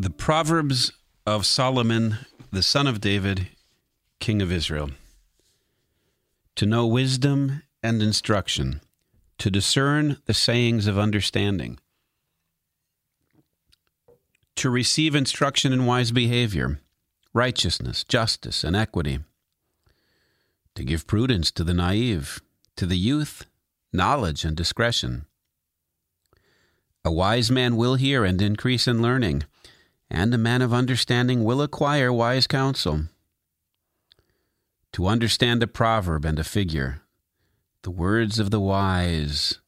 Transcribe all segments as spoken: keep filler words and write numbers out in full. The Proverbs of Solomon, the son of David, king of Israel. To know wisdom and instruction, to discern the sayings of understanding, to receive instruction in wise behavior, righteousness, justice, and equity, to give prudence to the naive, to the youth, knowledge and discretion. A wise man will hear and increase in learning, and a man of understanding will acquire wise counsel. To understand a proverb and a figure, the words of the wise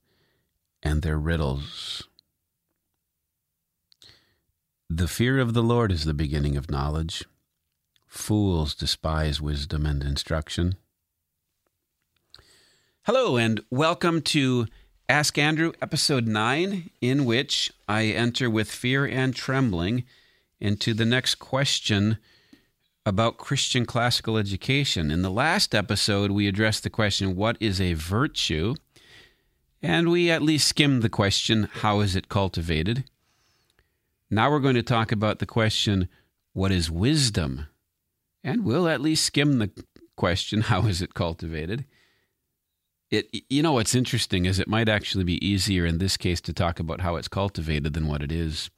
and their riddles. The fear of the Lord is the beginning of knowledge. Fools despise wisdom and instruction. Hello, and welcome to Ask Andrew, Episode nine, in which I enter with fear and trembling into the next question about Christian classical education. In the last episode, we addressed the question, what is a virtue? And we at least skimmed the question, how is it cultivated? Now we're going to talk about the question, what is wisdom? And we'll at least skim the question, how is it cultivated? It, you know, what's interesting is it might actually be easier in this case to talk about how it's cultivated than what it is.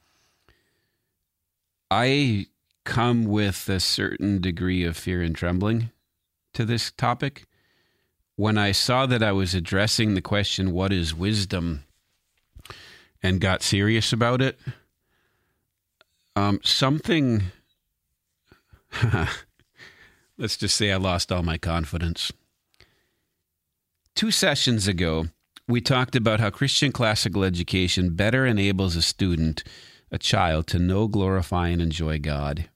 I come with a certain degree of fear and trembling to this topic. When I saw that I was addressing the question, what is wisdom, and got serious about it, um, something, let's just say I lost all my confidence. Two sessions ago, we talked about how Christian classical education better enables a student, a child, to know, glorify, and enjoy God.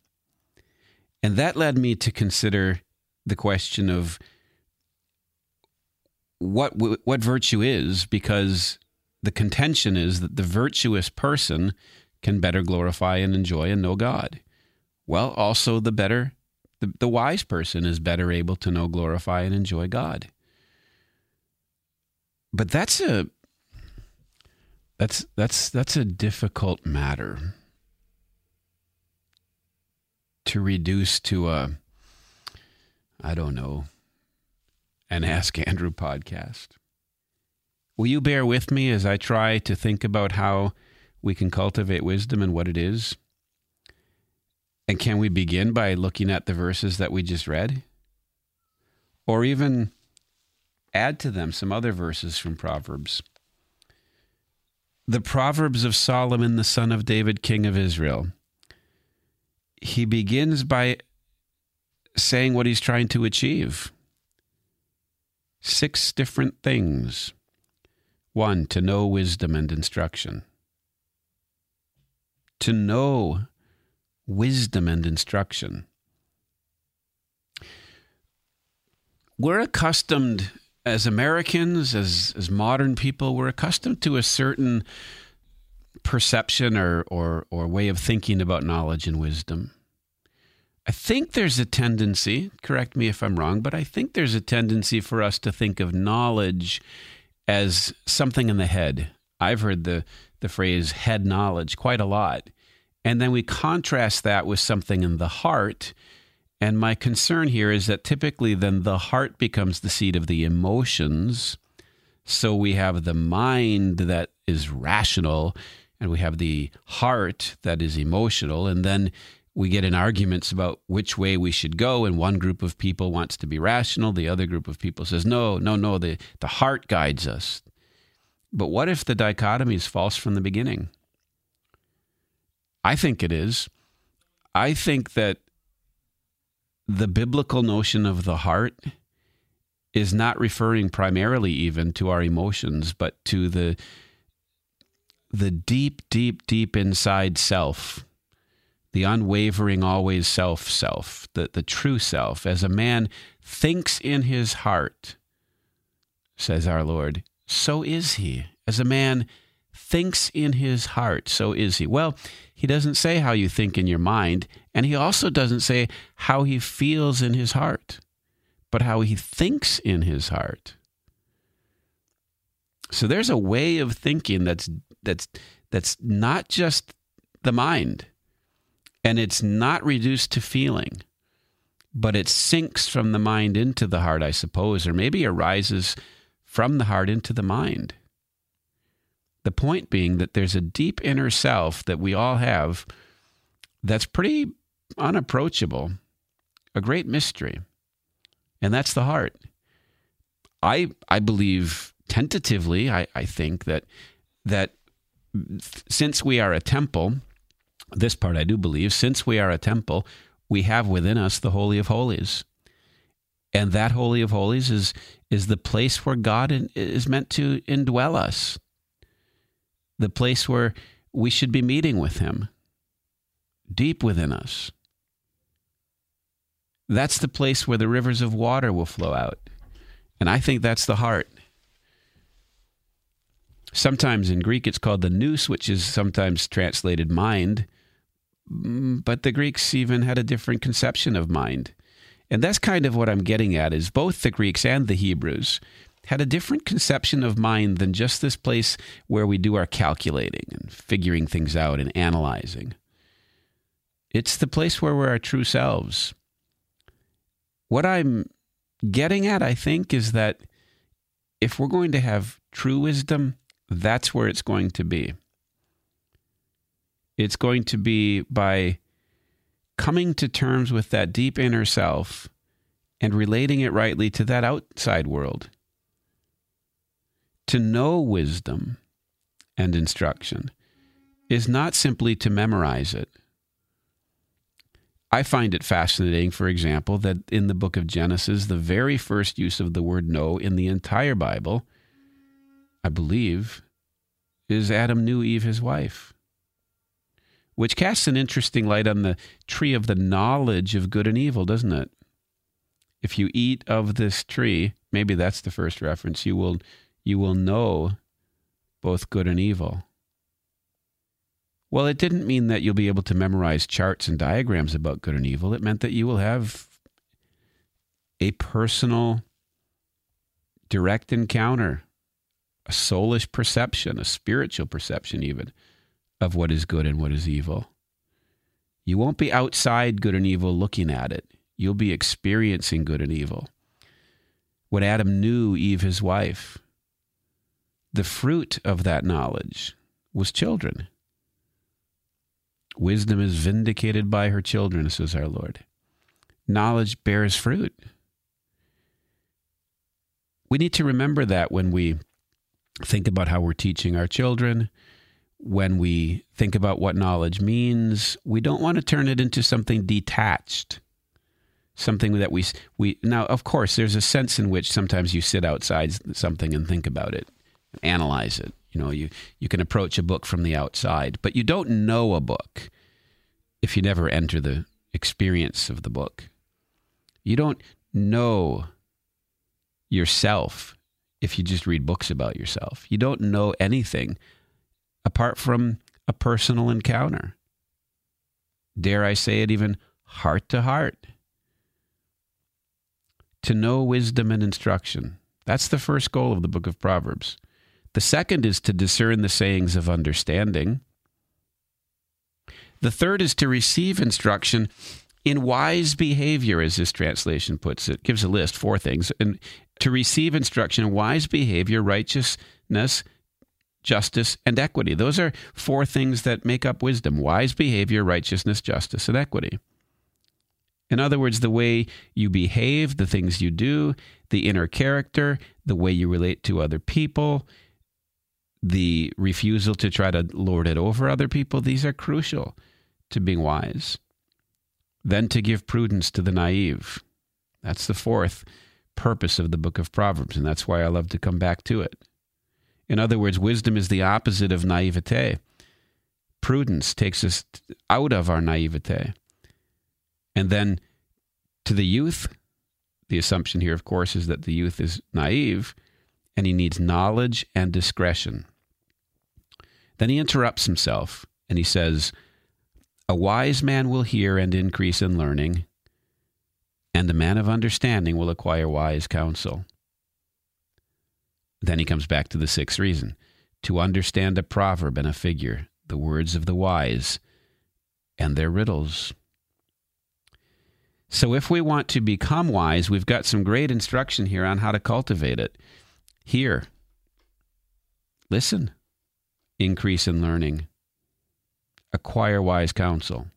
And that led me to consider the question of what what virtue is, because the contention is that the virtuous person can better glorify and enjoy and know God. Well, also the better, the, the wise person is better able to know, glorify, and enjoy God. But that's a that's that's that's a difficult matter to reduce to a I don't know an Ask Andrew podcast. Will you bear with me as I try to think about how we can cultivate wisdom and what it is? And can we begin by looking at the verses that we just read? Or even add to them some other verses from Proverbs. The Proverbs of Solomon, the son of David, king of Israel. He begins by saying what he's trying to achieve. Six different things. One, to know wisdom and instruction. To know wisdom and instruction. We're accustomed as Americans, as, as modern people, we're accustomed to a certain perception or, or, or way of thinking about knowledge and wisdom. I think there's a tendency, correct me if I'm wrong, but I think there's a tendency for us to think of knowledge as something in the head. I've heard the, the phrase head knowledge quite a lot. And then we contrast that with something in the heart. And my concern here is that typically then the heart becomes the seat of the emotions. So we have the mind that is rational and we have the heart that is emotional. And then we get in arguments about which way we should go, and one group of people wants to be rational. The other group of people says, no, no, no, the, the heart guides us. But what if the dichotomy is false from the beginning? I think it is. I think that the biblical notion of the heart is not referring primarily even to our emotions, but to the, the deep, deep, deep inside self. The unwavering, always self, self, the, the true self. As a man thinks in his heart, says our Lord, so is he. As a man thinks in his heart, so is he. Well, he doesn't say how you think in your mind, and he also doesn't say how he feels in his heart, but how he thinks in his heart. So there's a way of thinking that's that's that's not just the mind. And it's not reduced to feeling, but it sinks from the mind into the heart, I suppose, or maybe arises from the heart into the mind. The point being that there's a deep inner self that we all have that's pretty unapproachable, a great mystery, and that's the heart. I I believe tentatively, I, I think, that that since we are a temple... This part I do believe, since we are a temple, we have within us the Holy of Holies. And that Holy of Holies is is the place where God in, is meant to indwell us, the place where we should be meeting with him, deep within us. That's the place where the rivers of water will flow out. And I think that's the heart. Sometimes in Greek it's called the nous, which is sometimes translated mind. But the Greeks even had a different conception of mind. And that's kind of what I'm getting at, is both the Greeks and the Hebrews had a different conception of mind than just this place where we do our calculating and figuring things out and analyzing. It's the place where we're our true selves. What I'm getting at, I think, is that if we're going to have true wisdom, that's where it's going to be. It's going to be by coming to terms with that deep inner self and relating it rightly to that outside world. To know wisdom and instruction is not simply to memorize it. I find it fascinating, for example, that in the book of Genesis, the very first use of the word know in the entire Bible, I believe, is Adam knew Eve, his wife, which casts an interesting light on the tree of the knowledge of good and evil, doesn't it? If you eat of this tree, maybe that's the first reference, you will, you will know both good and evil. Well, it didn't mean that you'll be able to memorize charts and diagrams about good and evil. It meant that you will have a personal, direct encounter, a soulish perception, a spiritual perception even, of what is good and what is evil. You won't be outside good and evil looking at it. You'll be experiencing good and evil. When Adam knew Eve, his wife, the fruit of that knowledge was children. Wisdom is vindicated by her children, says our Lord. Knowledge bears fruit. We need to remember that when we think about how we're teaching our children, when we think about what knowledge means. We don't want to turn it into something detached, something that we... we now, of course, there's a sense in which sometimes you sit outside something and think about it, and analyze it. You know, you, you can approach a book from the outside, but you don't know a book if if you'd ever enter the experience of the book, you don't know yourself if you just read books about yourself. You don't know anything apart from a personal encounter. Dare I say it, even heart to heart. To know wisdom and instruction. That's the first goal of the book of Proverbs. The second is to discern the sayings of understanding. The third is to receive instruction in wise behavior, as this translation puts it. It gives a list, four things. And to receive instruction in wise behavior, righteousness, justice, and equity. Those are four things that make up wisdom: wise behavior, righteousness, justice, and equity. In other words, the way you behave, the things you do, the inner character, the way you relate to other people, the refusal to try to lord it over other people, these are crucial to being wise. Then to give prudence to the naive. That's the fourth purpose of the book of Proverbs, and that's why I love to come back to it. In other words, wisdom is the opposite of naivete. Prudence takes us out of our naivete. And then to the youth, the assumption here, of course, is that the youth is naive and he needs knowledge and discretion. Then he interrupts himself and he says, a wise man will hear and increase in learning, and a man of understanding will acquire wise counsel. Then he comes back to the sixth reason, to understand a proverb and a figure, the words of the wise and their riddles. So if we want to become wise, we've got some great instruction here on how to cultivate it. Hear, listen, increase in learning, acquire wise counsel.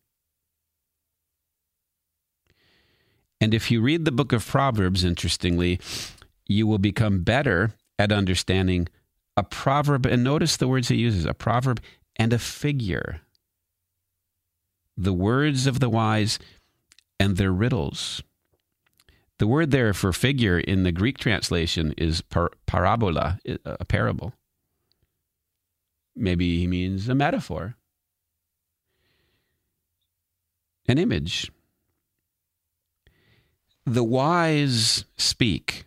And if you read the book of Proverbs, interestingly, you will become better at understanding a proverb. And notice the words he uses, a proverb and a figure. The words of the wise and their riddles. The word there for figure in the Greek translation is par- parabola, a parable. Maybe he means a metaphor, an image. The wise speak,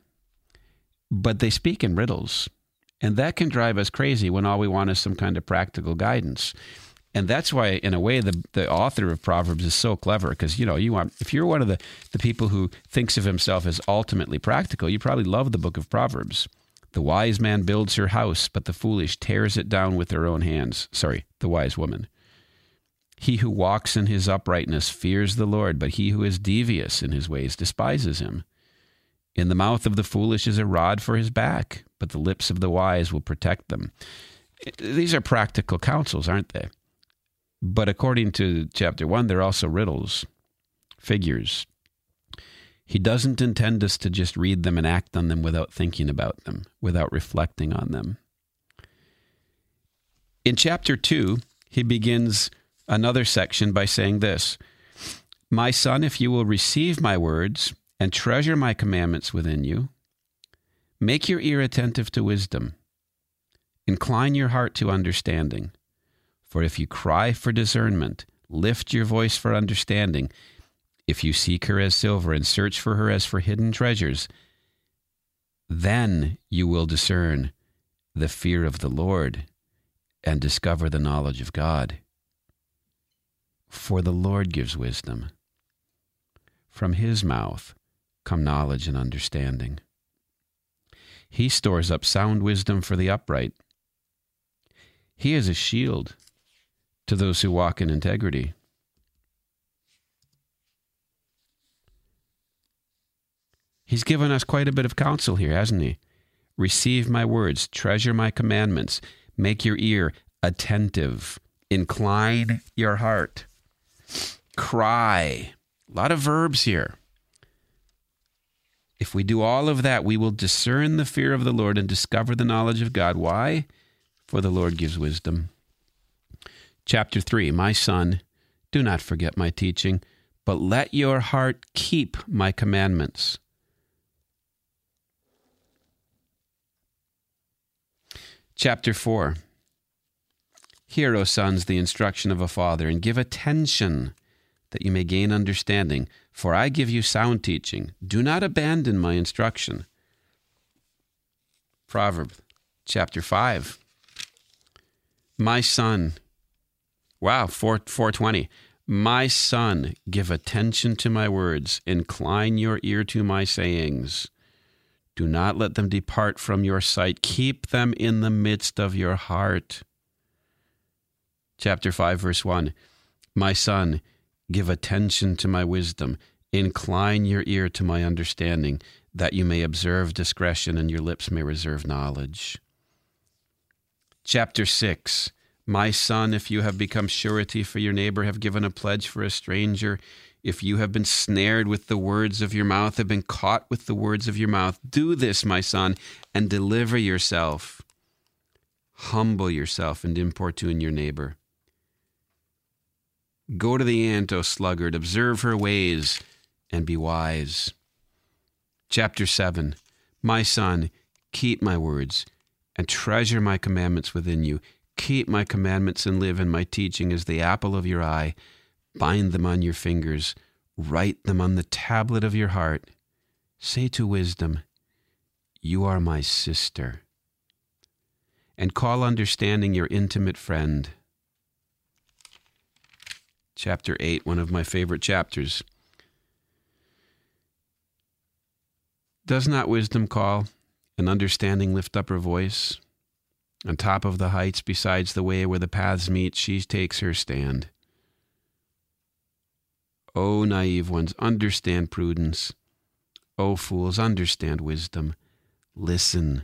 but they speak in riddles. And that can drive us crazy when all we want is some kind of practical guidance. And that's why, in a way, the, the author of Proverbs is so clever, because, you know, you want, if you're one of the, the people who thinks of himself as ultimately practical, you probably love the book of Proverbs. The wise man builds her house, but the foolish tears it down with her own hands. Sorry, the wise woman. He who walks in his uprightness fears the Lord, but he who is devious in his ways despises him. In the mouth of the foolish is a rod for his back, but the lips of the wise will protect them. These are practical counsels, aren't they? But according to chapter one, they're also riddles, figures. He doesn't intend us to just read them and act on them without thinking about them, without reflecting on them. In chapter two, he begins another section by saying this, my son, if you will receive my words and treasure my commandments within you, make your ear attentive to wisdom, incline your heart to understanding. For if you cry for discernment, lift your voice for understanding. If you seek her as silver and search for her as for hidden treasures, then you will discern the fear of the Lord and discover the knowledge of God. For the Lord gives wisdom. From his mouth come knowledge and understanding. He stores up sound wisdom for the upright. He is a shield to those who walk in integrity. He's given us quite a bit of counsel here, hasn't he? Receive my words, treasure my commandments, make your ear attentive, incline your heart, cry. A lot of verbs here. If we do all of that, we will discern the fear of the Lord and discover the knowledge of God. Why? For the Lord gives wisdom. Chapter three, my son, do not forget my teaching, but let your heart keep my commandments. Chapter four, hear, O sons, the instruction of a father, and give attention that you may gain understanding. For I give you sound teaching. Do not abandon my instruction. Proverbs chapter five. My son. Wow, four twenty. My son, give attention to my words. Incline your ear to my sayings. Do not let them depart from your sight. Keep them in the midst of your heart. Chapter five, verse one. My son, give attention to my wisdom. Incline your ear to my understanding, that you may observe discretion and your lips may reserve knowledge. Chapter six. My son, if you have become surety for your neighbor, have given a pledge for a stranger, if you have been snared with the words of your mouth, have been caught with the words of your mouth, do this, my son, and deliver yourself. Humble yourself and importune your neighbor. Go to the ant, O sluggard, observe her ways, and be wise. Chapter seven. My son, keep my words, and treasure my commandments within you. Keep my commandments and live, and my teaching is the apple of your eye. Bind them on your fingers. Write them on the tablet of your heart. Say to wisdom, you are my sister. And call understanding your intimate friend. Chapter eight, one of my favorite chapters. Does not wisdom call and understanding lift up her voice? On top of the heights, besides the way where the paths meet, she takes her stand. O naive ones, understand prudence. O fools, understand wisdom. Listen,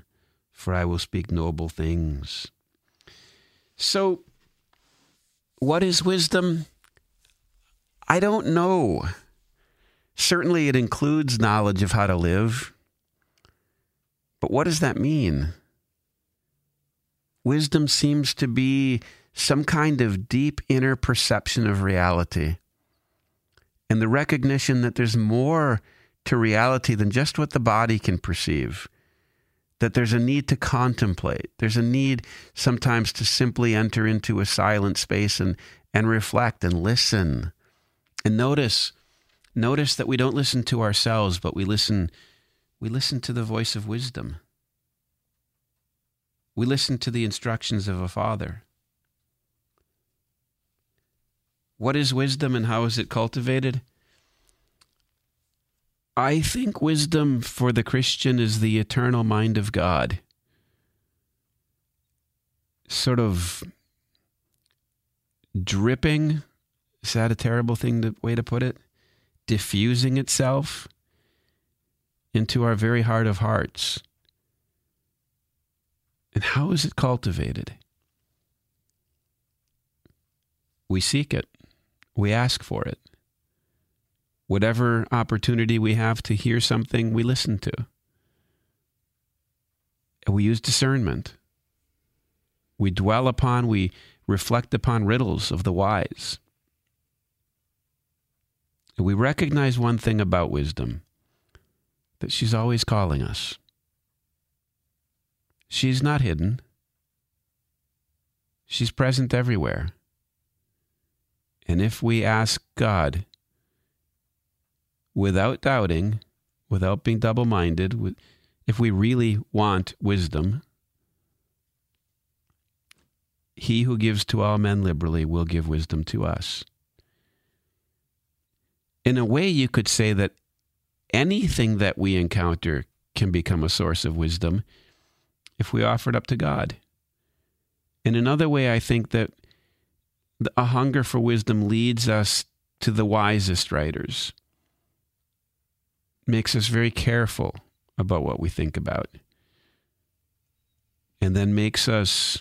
for I will speak noble things. So, what is wisdom? I don't know. Certainly it includes knowledge of how to live. But what does that mean? Wisdom seems to be some kind of deep inner perception of reality and the recognition that there's more to reality than just what the body can perceive, that there's a need to contemplate. There's a need sometimes to simply enter into a silent space and, and reflect and listen. And notice, notice that we don't listen to ourselves, but we listen, we listen to the voice of wisdom. We listen to the instructions of a father. What is wisdom and how is it cultivated? I think wisdom for the Christian is the eternal mind of God. Sort of dripping, is that a terrible thing to, way to put it? Diffusing itself into our very heart of hearts. And how is it cultivated? We seek it. We ask for it. Whatever opportunity we have to hear something, we listen to. We use discernment. We dwell upon, we reflect upon riddles of the wise. We recognize one thing about wisdom, that she's always calling us. She's not hidden. She's present everywhere. And if we ask God, without doubting, without being double-minded, if we really want wisdom, he who gives to all men liberally will give wisdom to us. In a way, you could say that anything that we encounter can become a source of wisdom if we offer it up to God. In another way, I think that a hunger for wisdom leads us to the wisest writers. Makes us very careful about what we think about. And then makes us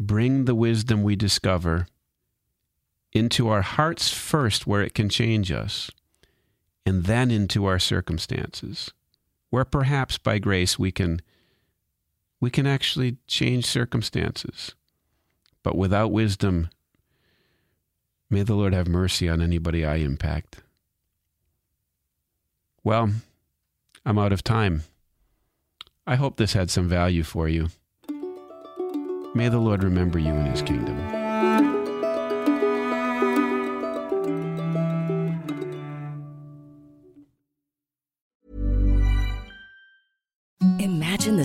bring the wisdom we discover into our hearts first, where it can change us, and then into our circumstances, where perhaps by grace we can We can actually change circumstances. But without wisdom, may the Lord have mercy on anybody I impact. Well, I'm out of time. I hope this had some value for you. May the Lord remember you in his kingdom. Imagine the